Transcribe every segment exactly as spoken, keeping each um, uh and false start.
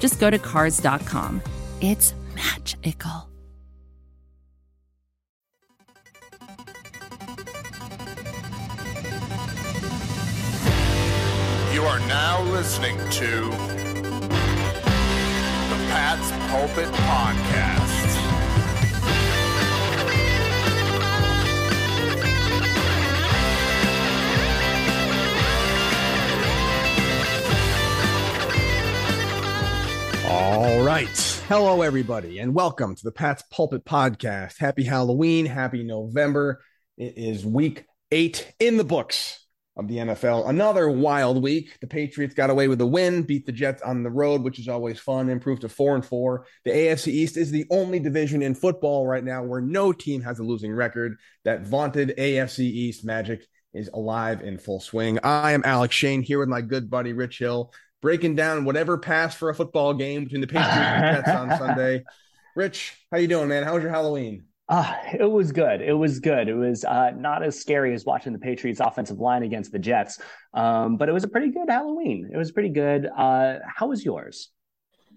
just go to Cars dot com. It's magical. You are now listening to the Pat's Pulpit Podcast. All right. Hello, everybody, and welcome to the Pat's Pulpit Podcast. Happy Halloween. Happy November. It is week eight in the books of the N F L. Another wild week. The Patriots got away with a win, beat the Jets on the road, which is always fun, improved to four and four. The A F C East is the only division in football right now where no team has a losing record. That vaunted A F C East magic is alive in full swing. I am Alex Shane here with my good buddy Rich Hill, breaking down whatever passed for a football game between the Patriots and the Jets on Sunday. Rich, how you doing, man? How was your Halloween? Uh, it was good. It was good. It was uh, not as scary as watching the Patriots offensive line against the Jets, um, but it was a pretty good Halloween. It was pretty good. Uh, how was yours?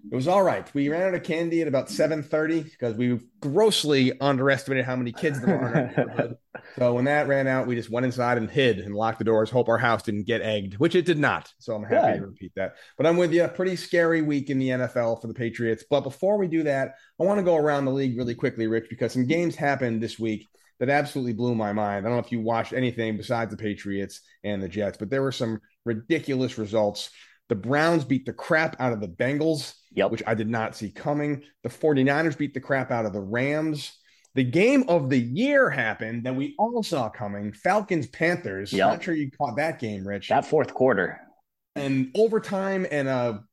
It was all right. We ran out of candy at about seven thirty because we grossly underestimated how many kids there were in our neighborhood. So when that ran out, we just went inside and hid and locked the doors, hope our house didn't get egged, which it did not. So I'm happy good. to repeat that. But I'm with you. Pretty scary week in the N F L for the Patriots. But before we do that, I want to go around the league really quickly, Rich, because some games happened this week that absolutely blew my mind. I don't know if you watched anything besides the Patriots and the Jets, but there were some ridiculous results. The Browns beat the crap out of the Bengals, yep. which I did not see coming. The 49ers beat the crap out of the Rams. The game of the year happened that we all saw coming, Falcons-Panthers. Yep. Not sure you caught that game, Rich. That fourth quarter. And overtime and a,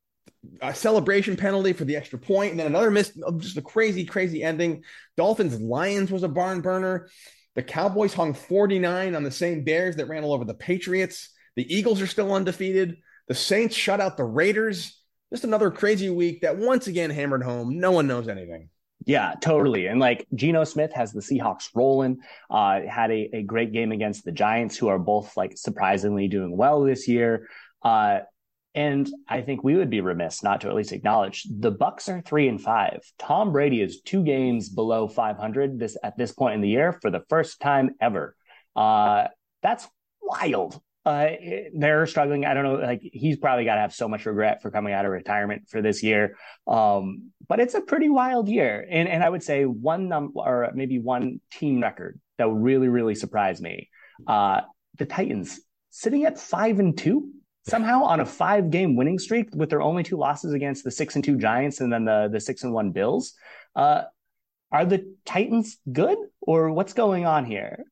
a celebration penalty for the extra point, and then another miss, just a crazy, crazy ending. Dolphins-Lions was a barn burner. The Cowboys hung forty-nine on the same Bears that ran all over the Patriots. The Eagles are still undefeated. The Saints shut out the Raiders. Just another crazy week that once again hammered home. No one knows anything. Yeah, totally. And like Geno Smith has the Seahawks rolling, uh, had a, a great game against the Giants, who are both like surprisingly doing well this year. Uh, and I think we would be remiss not to at least acknowledge the Bucs are three and five. Tom Brady is two games below five hundred this at this point in the year for the first time ever. Uh, that's wild. Uh, they're struggling. I don't know. Like he's probably got to have so much regret for coming out of retirement for this year. Um, but it's a pretty wild year. And and I would say one number or maybe one team record that really, really surprised me. Uh, the Titans sitting at five and two somehow on a five game winning streak with their only two losses against the six and two Giants and then the, the six and one Bills. Uh, are the Titans good or what's going on here?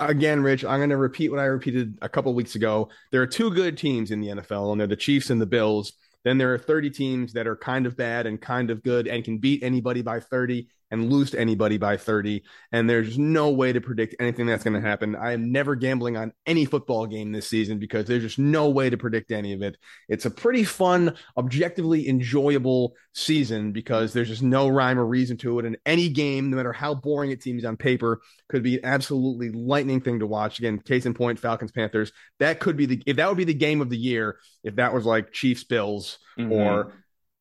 Again, Rich, I'm going to repeat what I repeated a couple weeks ago. There are two good teams in the N F L, and they're the Chiefs and the Bills. Then there are thirty teams that are kind of bad and kind of good and can beat anybody by thirty and lose to anybody by thirty. And there's no way to predict anything that's going to happen. I am never gambling on any football game this season because there's just no way to predict any of it. It's a pretty fun, objectively enjoyable season because there's just no rhyme or reason to it. And any game, no matter how boring it seems on paper, could be an absolutely lightning thing to watch. Again, case in point, Falcons, Panthers. That could be the, if that would be the game of the year, if that was like Chiefs, Bills, mm-hmm. or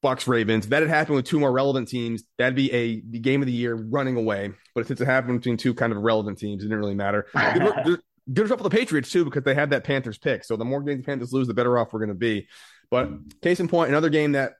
Bucks Ravens. If that had happened with two more relevant teams, that'd be a the game of the year running away. But since it happened between two kind of relevant teams, it didn't really matter. Good enough for the Patriots too, because they had that Panthers pick. So the more games the Panthers lose, the better off we're going to be. But case in point, another game that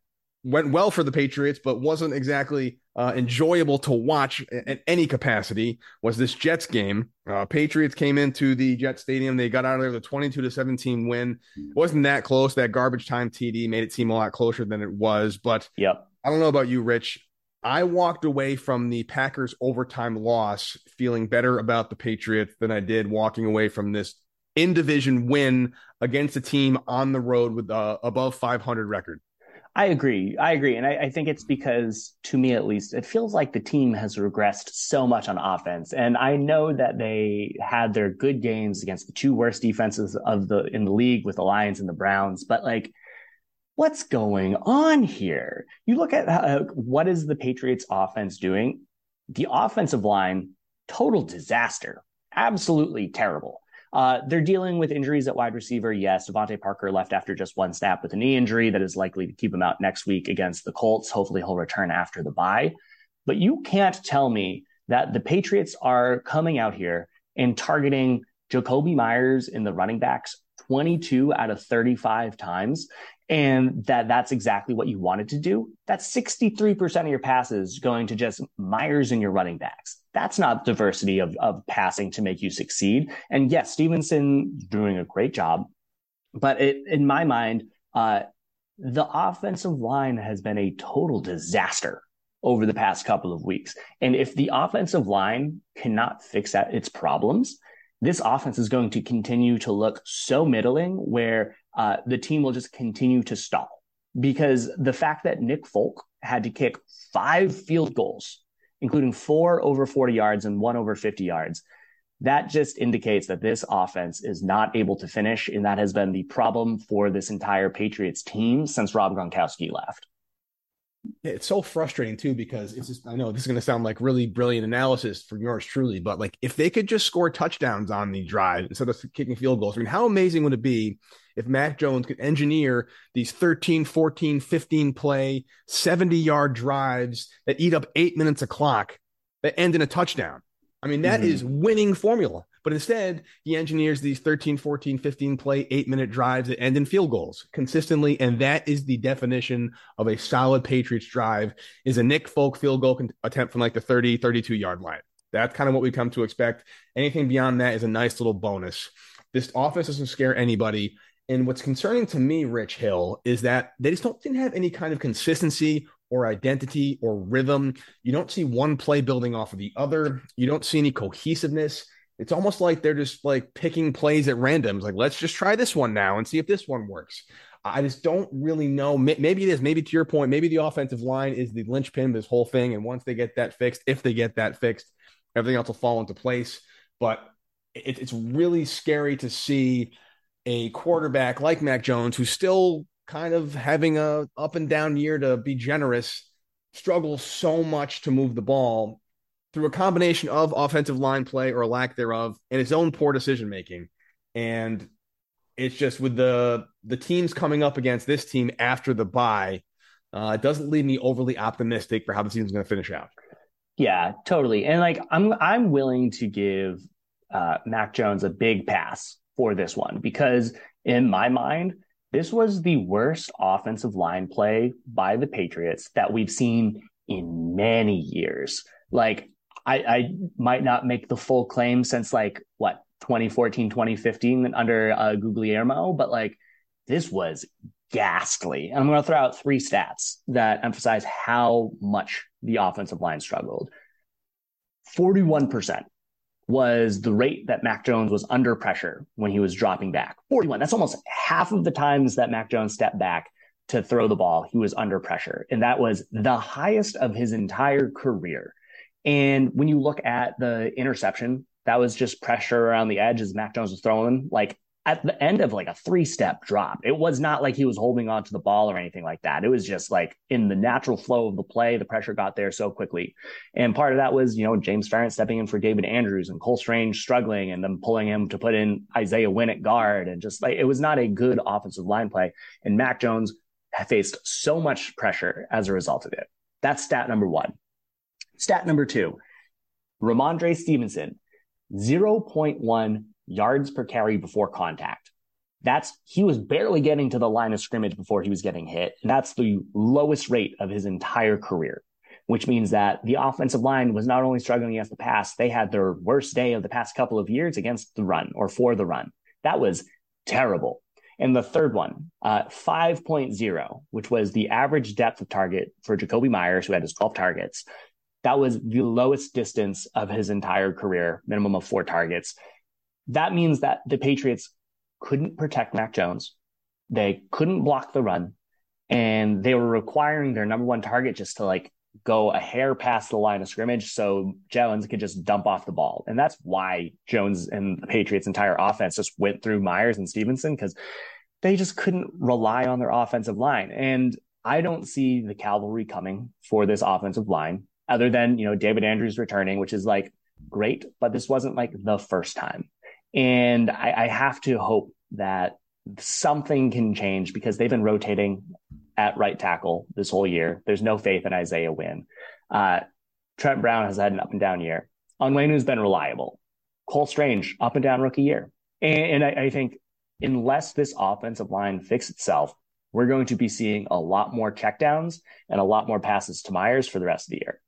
went well for the Patriots, but wasn't exactly uh, enjoyable to watch at any capacity was this Jets game. Uh, Patriots came into the Jets stadium. They got out of there with a twenty-two to seventeen win. It wasn't that close. That garbage time T D made it seem a lot closer than it was. But yep. I don't know about you, Rich. I walked away from the Packers overtime loss feeling better about the Patriots than I did walking away from this in-division win against a team on the road with uh, above five hundred record. I agree. I agree. And I, I think it's because, to me at least, it feels like the team has regressed so much on offense. And I know that they had their good games against the two worst defenses of the in the league with the Lions and the Browns. But like, what's going on here? You look at how, what is the Patriots offense doing? The offensive line, total disaster. Absolutely terrible. Uh, they're dealing with injuries at wide receiver. Yes, Devontae Parker left after just one snap with a knee injury that is likely to keep him out next week against the Colts. Hopefully he'll return after the bye. But you can't tell me that the Patriots are coming out here and targeting Jakobi Meyers in the running backs twenty-two out of thirty-five times, and that that's exactly what you wanted to do. That's sixty-three percent of your passes going to just Myers and your running backs. That's not diversity of, of passing to make you succeed. And yes, Stevenson doing a great job, but it, in my mind, uh, the offensive line has been a total disaster over the past couple of weeks. And if the offensive line cannot fix that, its problems, this offense is going to continue to look so middling where uh, the team will just continue to stall, because the fact that Nick Folk had to kick five field goals, including four over forty yards and one over fifty yards, that just indicates that this offense is not able to finish. And that has been the problem for this entire Patriots team since Rob Gronkowski left. It's so frustrating too, because it's just, I know this is going to sound like really brilliant analysis from yours truly, but like if they could just score touchdowns on the drive instead of kicking field goals, I mean, how amazing would it be if Mac Jones could engineer these thirteen, fourteen, fifteen play, seventy yard drives that eat up eight minutes of clock that end in a touchdown? I mean, that mm-hmm. is winning formula, but instead he engineers these thirteen, fourteen, fifteen play, eight minute drives that end in field goals consistently. And that is the definition of a solid Patriots drive, is a Nick Folk field goal con- attempt from like the thirty, thirty-two yard line. That's kind of what we come to expect. Anything beyond that is a nice little bonus. This offense doesn't scare anybody. And what's concerning to me, Rich Hill, is that they just don't didn't have any kind of consistency or identity or rhythm. You don't see one play building off of the other. You don't see any cohesiveness. It's almost like they're just like picking plays at random. It's like, let's just try this one now and see if this one works. I just don't really know. Maybe it is. Maybe to your point, maybe the offensive line is the linchpin of this whole thing. And once they get that fixed, if they get that fixed, everything else will fall into place. But it, it's really scary to see a quarterback like Mac Jones, who's still kind of having a up and down year to be generous, struggles so much to move the ball through a combination of offensive line play or lack thereof and his own poor decision-making. And it's just with the, the teams coming up against this team after the bye, uh, it doesn't leave me overly optimistic for how the season's going to finish out. Yeah, totally. And like, I'm, I'm willing to give uh, Mac Jones a big pass for this one, because in my mind, this was the worst offensive line play by the Patriots that we've seen in many years. Like, I, I might not make the full claim since, like, what, twenty fourteen, twenty fifteen under uh, Guglielmo, but, like, this was ghastly. And I'm going to throw out three stats that emphasize how much the offensive line struggled. forty-one percent was the rate that Mac Jones was under pressure when he was dropping back. forty-one, that's almost half of the times that Mac Jones stepped back to throw the ball, he was under pressure. And that was the highest of his entire career. And when you look at the interception, that was just pressure around the edge as Mac Jones was throwing, like at the end of like a three-step drop. It was not like he was holding onto the ball or anything like that. It was just like in the natural flow of the play, the pressure got there so quickly. And part of that was, you know, James Ferentz stepping in for David Andrews and Cole Strange struggling and then pulling him to put in Isaiah Wynn at guard. And just like, it was not a good offensive line play. And Mac Jones faced so much pressure as a result of it. That's stat number one. Stat number two, Rhamondre Stevenson, zero point one yards per carry before contact. That's, he was barely getting to the line of scrimmage before he was getting hit. And that's the lowest rate of his entire career, which means that the offensive line was not only struggling against the pass, they had their worst day of the past couple of years against the run or for the run. That was terrible. And the third one, uh, five point oh, which was the average depth of target for Jakobi Meyers, who had his twelve targets. That was the lowest distance of his entire career, minimum of four targets. That means that the Patriots couldn't protect Mac Jones. They couldn't block the run. and they were requiring their number one target just to like go a hair past the line of scrimmage so Jones could just dump off the ball. And that's why Jones and the Patriots' entire offense just went through Meyers and Stevenson, because they just couldn't rely on their offensive line. And I don't see the cavalry coming for this offensive line other than, you know, David Andrews returning, which is like great, but this wasn't like the first time. And I, I have to hope that something can change, because they've been rotating at right tackle this whole year. There's no faith in Isaiah Wynn. Uh, Trent Brown has had an up and down year. Onwenu has been reliable. Cole Strange, up and down rookie year. And, and I, I think unless this offensive line fixes itself, we're going to be seeing a lot more checkdowns and a lot more passes to Meyers for the rest of the year.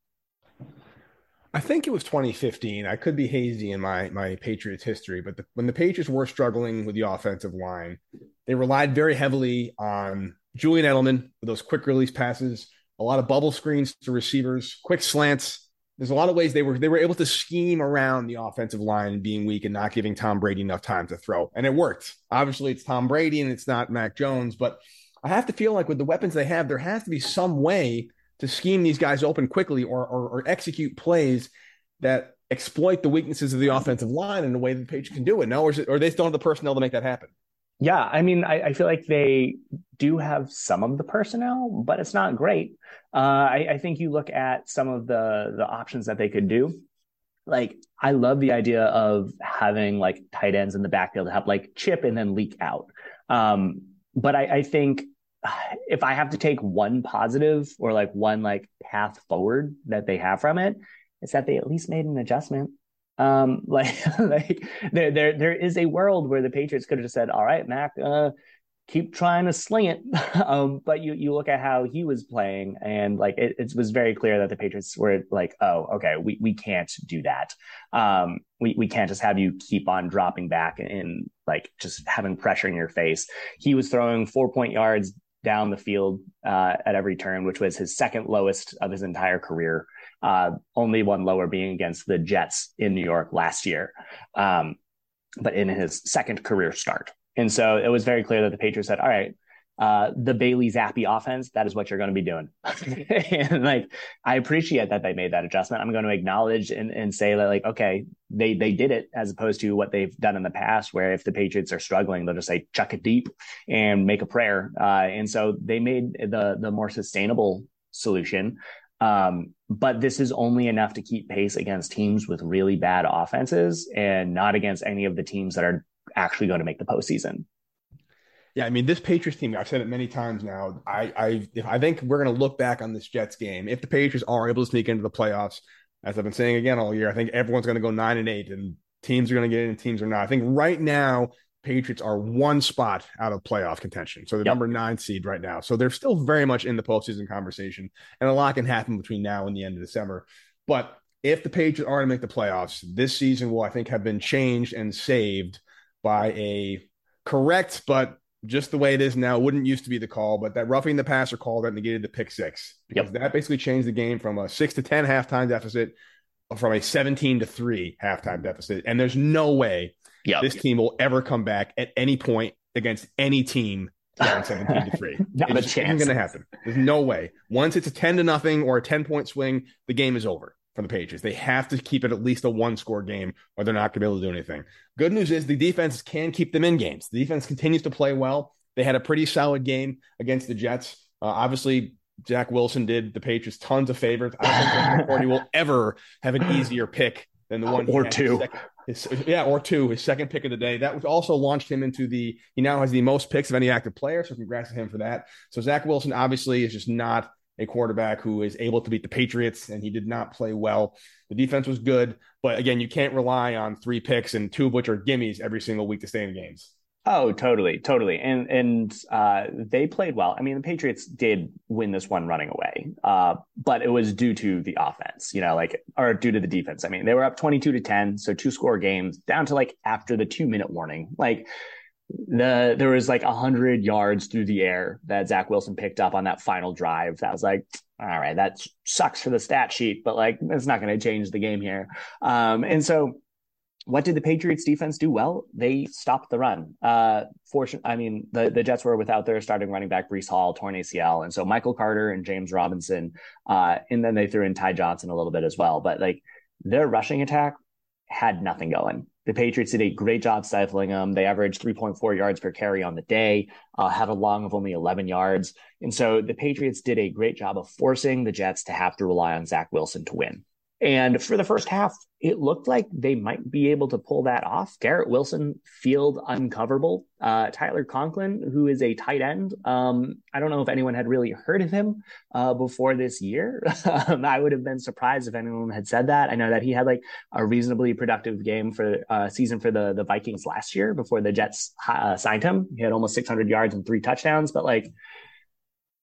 I think it was twenty fifteen. I could be hazy in my my Patriots history, but the, when the Patriots were struggling with the offensive line, they relied very heavily on Julian Edelman with those quick release passes, a lot of bubble screens to receivers, quick slants. There's a lot of ways they were they were able to scheme around the offensive line being weak and not giving Tom Brady enough time to throw, and it worked. Obviously, it's Tom Brady and it's not Mac Jones, but I have to feel like with the weapons they have, there has to be some way to scheme these guys open quickly or, or, or execute plays that exploit the weaknesses of the offensive line in a way that the Patriots can do it. No, or, is it, or they still have the personnel to make that happen? Yeah, I mean, I, I feel like they do have some of the personnel, but it's not great. Uh, I, I think you look at some of the, the options that they could do. Like, I love the idea of having, like, tight ends in the backfield to help, like, chip and then leak out. Um, but I, I think if I have to take one positive or like one like path forward that they have from it, it's that they at least made an adjustment. Um, like, like there, there, there is a world where the Patriots could have just said, all right, Mac, uh, keep trying to sling it. um, but you, you look at how he was playing, and like, it, it was very clear that the Patriots were like, oh, okay, we, we can't do that. Um, we, we can't just have you keep on dropping back and, and like just having pressure in your face. He was throwing four point yards down the field uh, at every turn, which was his second lowest of his entire career. Uh, only one lower being against the Jets in New York last year, um, but in his second career start. And so it was very clear that the Patriots said, all right, uh, the Bailey Zappi offense, that is what you're going to be doing. And like, I appreciate that they made that adjustment. I'm going to acknowledge and, and say that, like, okay, they, they did it, as opposed to what they've done in the past, where if the Patriots are struggling, they'll just say, chuck it deep and make a prayer. Uh, and so they made the, the more sustainable solution. Um, but this is only enough to keep pace against teams with really bad offenses, and not against any of the teams that are actually going to make the postseason. Yeah, I mean, this Patriots team, I've said it many times now, I I, if, I think we're going to look back on this Jets game. If the Patriots are able to sneak into the playoffs, as I've been saying again all year, I think everyone's going to go nine and eight, and teams are going to get in and teams are not. I think right now, Patriots are one spot out of playoff contention. So they're yep. number nine seed right now. So they're still very much in the postseason conversation, and a lot can happen between now and the end of December. But if the Patriots are to make the playoffs, this season will, I think, have been changed and saved by a correct, but just the way it is now, wouldn't used to be the call, but that roughing the passer call that negated the pick six, because yep. that basically changed the game from a six to ten halftime deficit, from a seventeen to three halftime deficit. And there's no way yep. this team will ever come back at any point against any team down seventeen to three. Not it's a chance. Isn't going to happen. There's no way. Once it's a ten to nothing or a ten point swing, the game is over. For the Patriots, they have to keep it at least a one-score game, or they're not going to be able to do anything. Good news is the defense can keep them in games. The defense continues to play well. They had a pretty solid game against the Jets. Uh, obviously, Zach Wilson did the Patriots tons of favors. I don't think McCourty will ever have an easier pick than the one or two. His second, his, yeah, or two. His second pick of the day. That was also launched him into the. He now has the most picks of any active player. So congrats to him for that. So Zach Wilson obviously is just not a quarterback who is able to beat the Patriots, and he did not play well. The defense was good, but again, you can't rely on three picks and two of which are gimmies every single week to stay in games. Oh, totally. Totally. And, and uh, they played well. I mean, the Patriots did win this one running away, uh, but it was due to the offense, you know, like, or due to the defense. I mean, they were up twenty-two to ten. So two score games down to like after the two minute warning, like, The there was like one hundred yards through the air that Zach Wilson picked up on that final drive. That was like, all right, that sucks for the stat sheet, but like, it's not going to change the game here. Um, and so what did the Patriots defense do well? They stopped the run. Uh, fortune, I mean, the, the Jets were without their starting running back, Breece Hall, torn A C L. And so Michael Carter and James Robinson, uh, and then they threw in Ty Johnson a little bit as well. But like their rushing attack had nothing going. The Patriots did a great job stifling them. They averaged three point four yards per carry on the day, uh, had a long of only eleven yards. And so the Patriots did a great job of forcing the Jets to have to rely on Zach Wilson to win. And for the first half, it looked like they might be able to pull that off. Garrett Wilson field uncoverable. Uh, Tyler Conklin, who is a tight end. Um, I don't know if anyone had really heard of him uh, before this year. I would have been surprised if anyone had said that. I know that he had like a reasonably productive game for uh, season for the, the Vikings last year before the Jets uh, signed him. He had almost six hundred yards and three touchdowns, but like,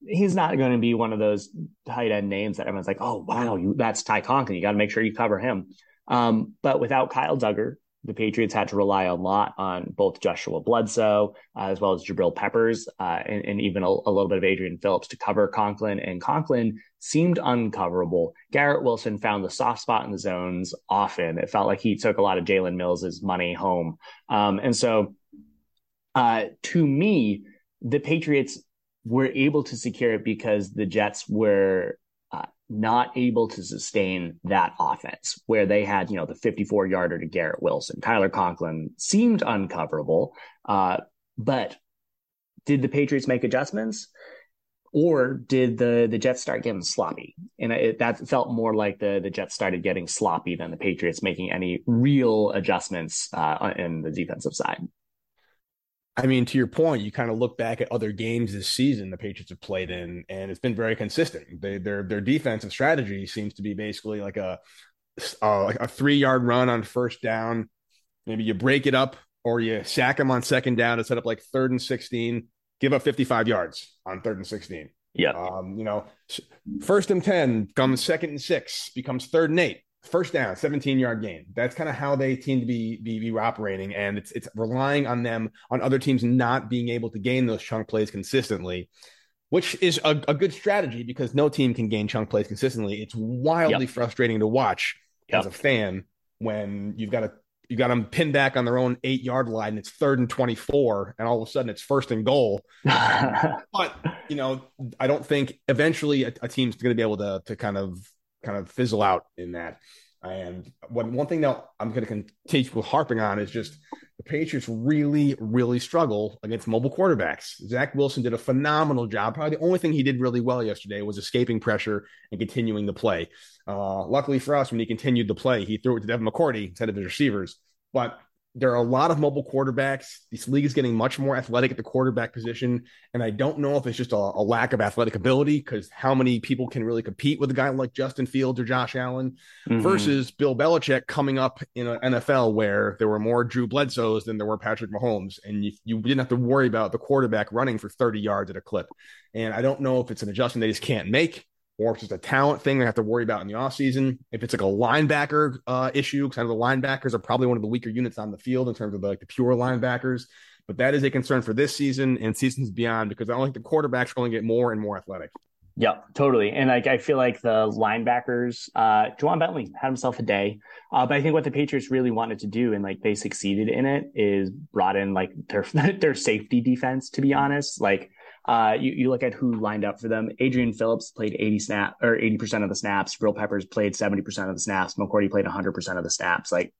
he's not going to be one of those tight end names that everyone's like, oh, wow, you, that's Ty Conklin. You got to make sure you cover him. Um, but without Kyle Dugger, the Patriots had to rely a lot on both Joshua Bledsoe uh, as well as Jabril Peppers uh, and, and even a, a little bit of Adrian Phillips to cover Conklin. And Conklin seemed uncoverable. Garrett Wilson found the soft spot in the zones often. It felt like he took a lot of Jalen Mills's money home. Um, and so uh, to me, the Patriots were able to secure it because the Jets were uh, not able to sustain that offense where they had, you know, the fifty-four yarder to Garrett Wilson. Tyler Conklin seemed uncoverable, uh, but did the Patriots make adjustments or did the, the Jets start getting sloppy? And it, that felt more like the, the Jets started getting sloppy than the Patriots making any real adjustments uh, in the defensive side. I mean, to your point, you kind of look back at other games this season the Patriots have played in, and it's been very consistent. They, their their defensive strategy seems to be basically like a uh, like a three yard run on first down. Maybe you break it up or you sack them on second down to set up like third and sixteen. Give up fifty-five yards on third and sixteen. Yeah, um, you know, first and ten comes second and six becomes third and eight. First down, seventeen yard gain. That's kind of how they seem to be, be be operating, and it's it's relying on them, on other teams not being able to gain those chunk plays consistently, which is a, a good strategy because no team can gain chunk plays consistently. It's wildly yep. frustrating to watch yep. as a fan when you've got a you got them pinned back on their own eight yard line. And it's third and twenty-four, and all of a sudden it's first and goal. But you know, I don't think eventually a, a team's going to be able to to kind of. kind of fizzle out in that. And one, one thing that I'm going to continue harping on is just the Patriots really, really struggle against mobile quarterbacks. Zach Wilson did a phenomenal job. Probably the only thing he did really well yesterday was escaping pressure and continuing the play. Uh, luckily for us, when he continued the play, he threw it to Devin McCourty instead of his receivers. But there are a lot of mobile quarterbacks. This league is getting much more athletic at the quarterback position. And I don't know if it's just a, a lack of athletic ability, because how many people can really compete with a guy like Justin Fields or Josh Allen mm-hmm. versus Bill Belichick coming up in an N F L where there were more Drew Bledsoes than there were Patrick Mahomes. And you, you didn't have to worry about the quarterback running for thirty yards at a clip. And I don't know if it's an adjustment they just can't make, or if it's just a talent thing they have to worry about in the offseason. If it's like a linebacker uh, issue, because I know the linebackers are probably one of the weaker units on the field in terms of the, like the pure linebackers. But that is a concern for this season and seasons beyond, because I don't think the quarterbacks are going to get more and more athletic. Yeah, totally. And like I feel like the linebackers, uh, Juwan Bentley had himself a day. Uh, but I think what the Patriots really wanted to do, and like they succeeded in it, is brought in like their their safety defense, to be honest. Like, Uh, you, you look at who lined up for them. Adrian Phillips played eighty snap or eighty percent of the snaps. Jabril Peppers played seventy percent of the snaps. McCourty played one hundred percent of the snaps. Like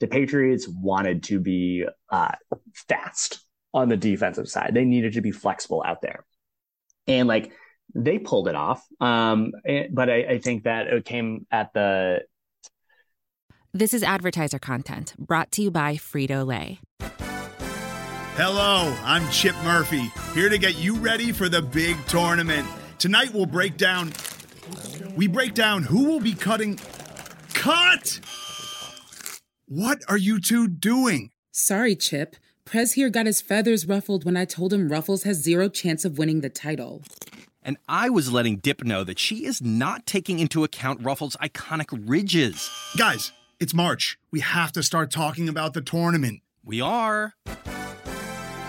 the Patriots wanted to be uh, fast on the defensive side. They needed to be flexible out there. And like they pulled it off. Um, but I, I think that it came at the. This is advertiser content brought to you by Frito-Lay. Hello, I'm Chip Murphy, here to get you ready for the big tournament. Tonight we'll break down, we break down who will be cutting, cut! What are you two doing? Sorry, Chip. Prez here got his feathers ruffled when I told him Ruffles has zero chance of winning the title. And I was letting Dip know that she is not taking into account Ruffles' iconic ridges. Guys, it's March. We have to start talking about the tournament. We are.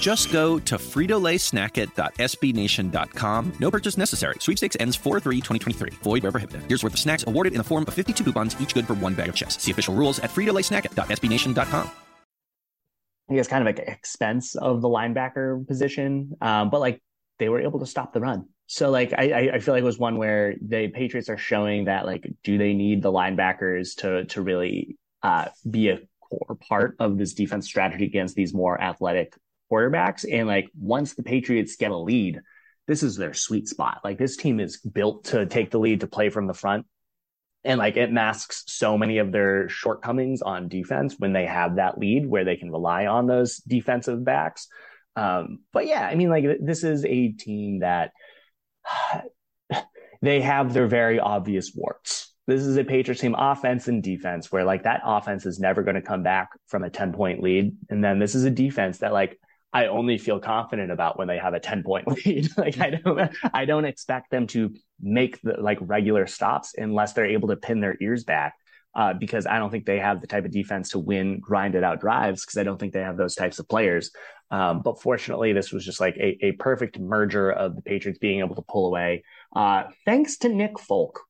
Just go to Frito Lay Snack It dot S B Nation dot com. No purchase necessary. Sweepstakes ends four three twenty twenty-three. Void where prohibited. Here's worth of snacks awarded in the form of fifty-two coupons, each good for one bag of chips. See official rules at Frito Lay Snack It dot S B Nation dot com. I think it's kind of like expense of the linebacker position, um, but like they were able to stop the run. So like I, I feel like it was one where the Patriots are showing that like, do they need the linebackers to to really uh, be a core part of this defense strategy against these more athletic quarterbacks? And like once the Patriots get a lead, this is their sweet spot. Like this team is built to take the lead, to play from the front, and like it masks so many of their shortcomings on defense when they have that lead, where they can rely on those defensive backs. Um, but yeah, I mean, like this is a team that they have their very obvious warts. This is a Patriots team, offense and defense, where like that offense is never going to come back from a ten point lead, and then this is a defense that like I only feel confident about when they have a ten point lead. Like I don't, I don't expect them to make the like regular stops unless they're able to pin their ears back, uh, because I don't think they have the type of defense to win grinded out drives, because I don't think they have those types of players. Um, but fortunately, this was just like a, a perfect merger of the Patriots being able to pull away. Uh, thanks to Nick Folk.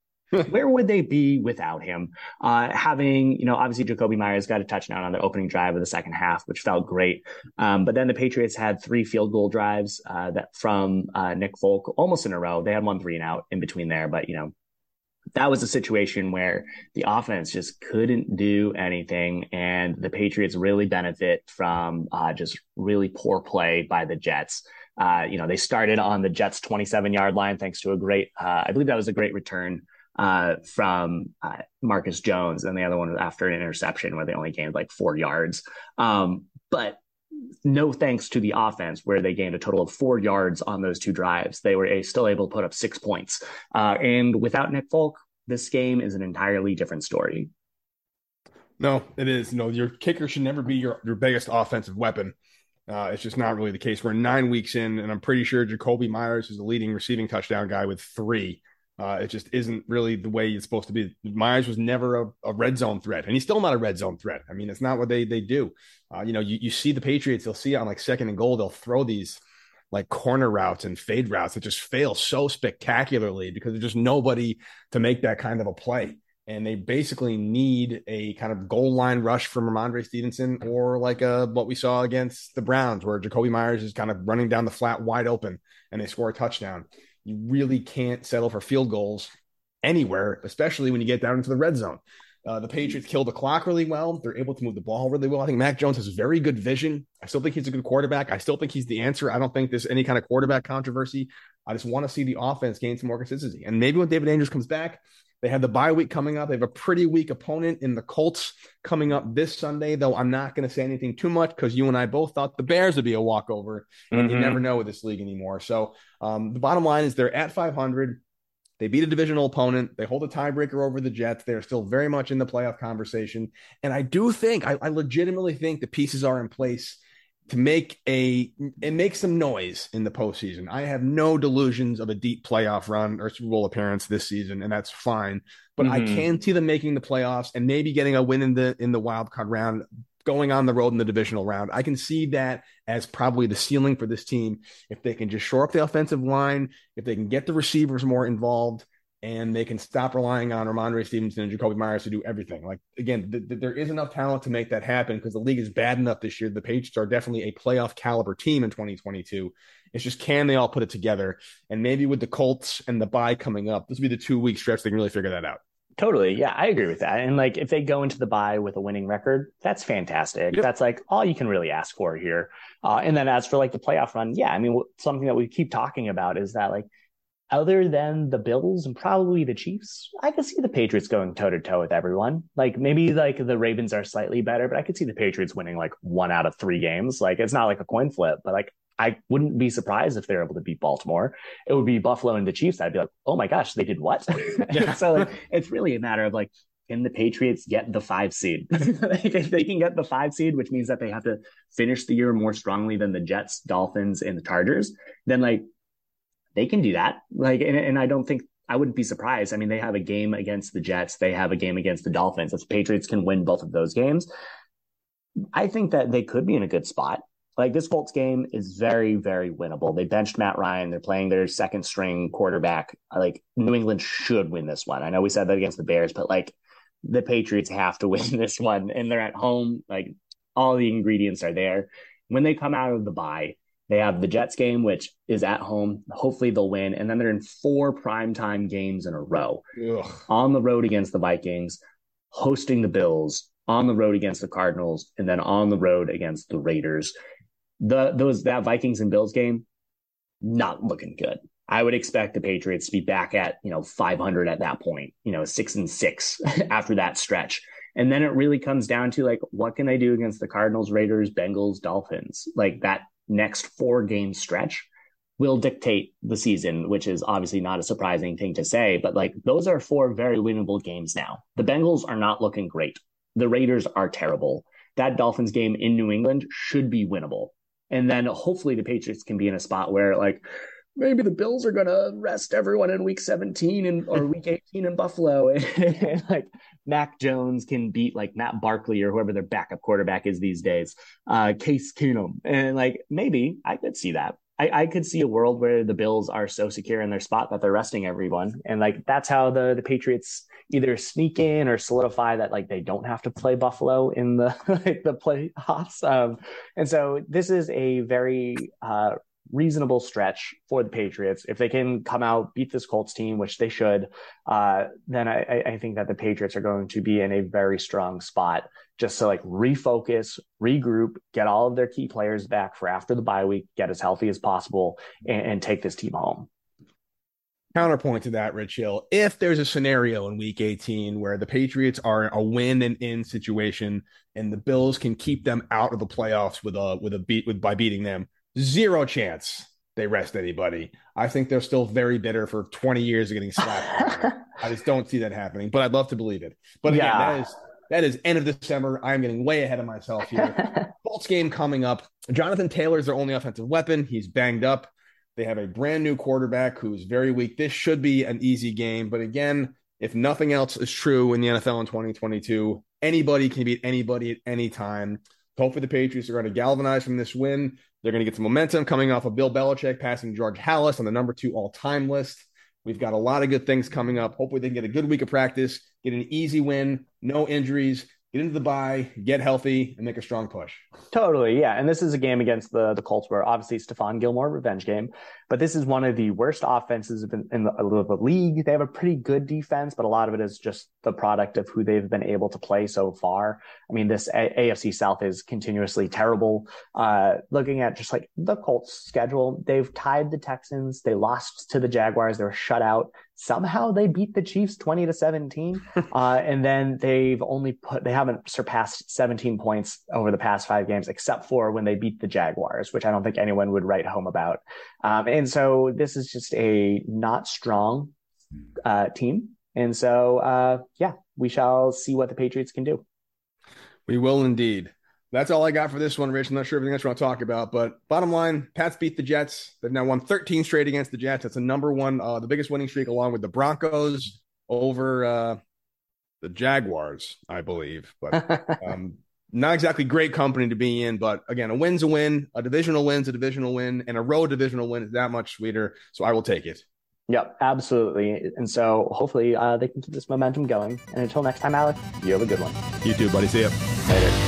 Where would they be without him? Uh, having, you know, obviously Jakobi Meyers got a touchdown on the opening drive of the second half, which felt great. Um, but then the Patriots had three field goal drives uh, that from uh, Nick Folk almost in a row. They had one three and out in between there. But, you know, that was a situation where the offense just couldn't do anything. And the Patriots really benefit from uh, just really poor play by the Jets. Uh, you know, they started on the Jets twenty-seven yard line, thanks to a great, uh, I believe that was a great return Uh, from uh, Marcus Jones, and the other one was after an interception where they only gained like four yards. Um, but no thanks to the offense, where they gained a total of four yards on those two drives, they were a, still able to put up six points. Uh, and without Nick Folk, this game is an entirely different story. No, it is. No, your kicker should never be your, your biggest offensive weapon. Uh, it's just not really the case. We're nine weeks in, and I'm pretty sure Jakobi Meyers is the leading receiving touchdown guy with three. Uh, it just isn't really the way it's supposed to be. Myers was never a, a red zone threat, and he's still not a red zone threat. I mean, it's not what they they do. Uh, you know, you, you see the Patriots, they'll see on like second and goal, they'll throw these like corner routes and fade routes that just fail so spectacularly because there's just nobody to make that kind of a play. And they basically need a kind of goal line rush from Rhamondre Stevenson, or like a, what we saw against the Browns, where Jakobi Meyers is kind of running down the flat wide open and they score a touchdown. You really can't settle for field goals anywhere, especially when you get down into the red zone. Uh, the Patriots kill the clock really well. They're able to move the ball really well. I think Mac Jones has very good vision. I still think he's a good quarterback. I still think he's the answer. I don't think there's any kind of quarterback controversy. I just want to see the offense gain some more consistency. And maybe when David Andrews comes back, they have the bye week coming up. They have a pretty weak opponent in the Colts coming up this Sunday, though I'm not going to say anything too much because you and I both thought the Bears would be a walkover, and mm-hmm. you never know with this league anymore. So um, the bottom line is they're at five hundred. They beat a divisional opponent. They hold a tiebreaker over the Jets. They're still very much in the playoff conversation. And I do think, I, I legitimately think the pieces are in place to make a and make some noise in the postseason. I have no delusions of a deep playoff run or Super Bowl appearance this season, and that's fine. But mm-hmm. I can see them making the playoffs and maybe getting a win in the in the wild card round, going on the road in the divisional round. I can see that as probably the ceiling for this team if they can just shore up the offensive line, if they can get the receivers more involved, and they can stop relying on Rhamondre Stevenson and Jakobi Meyers to do everything. Like, again, th- th- there is enough talent to make that happen because the league is bad enough this year. The Patriots are definitely a playoff caliber team in twenty twenty-two. It's just, can they all put it together? And maybe with the Colts and the bye coming up, this will be the two-week stretch they can really figure that out. Totally. Yeah, I agree with that. And like, if they go into the bye with a winning record, that's fantastic. Yep. That's like all you can really ask for here. Uh, and then as for like the playoff run, yeah, I mean, something that we keep talking about is that like, other than the Bills and probably the Chiefs, I could see the Patriots going toe to toe with everyone. Like maybe like the Ravens are slightly better, but I could see the Patriots winning like one out of three games. Like it's not like a coin flip, but like I wouldn't be surprised if they're able to beat Baltimore. It would be Buffalo and the Chiefs. I'd be like, oh my gosh, they did what? So like, it's really a matter of like, can the Patriots get the five seed? If they can get the five seed, which means that they have to finish the year more strongly than the Jets, Dolphins, and the Chargers, then like they can do that. Like, and, and I don't think, I wouldn't be surprised. I mean, they have a game against the Jets. They have a game against the Dolphins. If the Patriots can win both of those games, I think that they could be in a good spot. Like, this Colts game is very, very winnable. They benched Matt Ryan. They're playing their second string quarterback. Like, New England should win this one. I know we said that against the Bears, but like the Patriots have to win this one, and they're at home. Like, all the ingredients are there. When they come out of the bye, they have the Jets game, which is at home. Hopefully they'll win. And then they're in four primetime games in a row. Ugh. On the road against the Vikings, hosting the Bills, on the road against the Cardinals, and then on the road against the Raiders. The those that Vikings and Bills game, not looking good. I would expect the Patriots to be back at, you know, five hundred at that point, you know, six and six after that stretch. And then it really comes down to like, what can they do against the Cardinals, Raiders, Bengals, Dolphins? Like, that next four game stretch will dictate the season, which is obviously not a surprising thing to say, but like, those are four very winnable games now. The Bengals are not looking great. The Raiders are terrible. That Dolphins game in New England should be winnable. And then hopefully the Patriots can be in a spot where like, maybe the Bills are going to rest everyone in week seventeen and or week eighteen in Buffalo. And, and like Mac Jones can beat like Matt Barkley or whoever their backup quarterback is these days, uh, Case Keenum. And like, maybe I could see that. I, I could see a world where the Bills are so secure in their spot that they're resting everyone. And like, that's how the, the Patriots either sneak in or solidify that, like, they don't have to play Buffalo in the, like, the playoffs. Um, and so this is a very, uh, reasonable stretch for the Patriots. If they can come out, beat this Colts team, which they should, uh, then I, I think that the Patriots are going to be in a very strong spot just to like refocus, regroup, get all of their key players back for after the bye week, get as healthy as possible, and, and take this team home. Counterpoint to that, Rich Hill, if there's a scenario in week eighteen where the Patriots are a win and in situation and the Bills can keep them out of the playoffs with a, with a beat with by beating them, zero chance they rest anybody. I think they're still very bitter for twenty years of getting slapped. I just don't see that happening, but I'd love to believe it. But again, yeah. that is that is end of December. I'm getting way ahead of myself here. Colts game coming up. Jonathan Taylor's their only offensive weapon. He's banged up. They have a brand new quarterback who's very weak. This should be an easy game. But again, if nothing else is true in the N F L in twenty twenty-two, anybody can beat anybody at any time. Hopefully the Patriots are going to galvanize from this win. They're going to get some momentum coming off of Bill Belichick passing George Halas on the number two all-time list. We've got a lot of good things coming up. Hopefully they can get a good week of practice, get an easy win, no injuries, get into the bye, get healthy, and make a strong push. Totally, yeah. And this is a game against the, the Colts where obviously Stephon Gilmore revenge game, but this is one of the worst offenses in, in, the, in the league. They have a pretty good defense, but a lot of it is just the product of who they've been able to play so far. I mean, this a- AFC South is continuously terrible. Uh, looking at just like the Colts schedule, they've tied the Texans. They lost to the Jaguars. They were shut out. Somehow they beat the Chiefs twenty to seventeen. Uh, and then they've only put, they haven't surpassed seventeen points over the past five games, except for when they beat the Jaguars, which I don't think anyone would write home about. Um, and so this is just a not strong uh, team. And so, uh, yeah, we shall see what the Patriots can do. We will indeed. That's all I got for this one, Rich. I'm not sure everything else you want to talk about, but bottom line, Pats beat the Jets. They've now won thirteen straight against the Jets. That's the number one, uh, the biggest winning streak, along with the Broncos over uh, the Jaguars, I believe. But um, not exactly great company to be in. But again, a win's a win, a divisional win's a divisional win, and a road divisional win is that much sweeter. So I will take it. Yep, absolutely. And so hopefully uh, they can keep this momentum going. And until next time, Alex, you have a good one. You too, buddy. See ya. Later.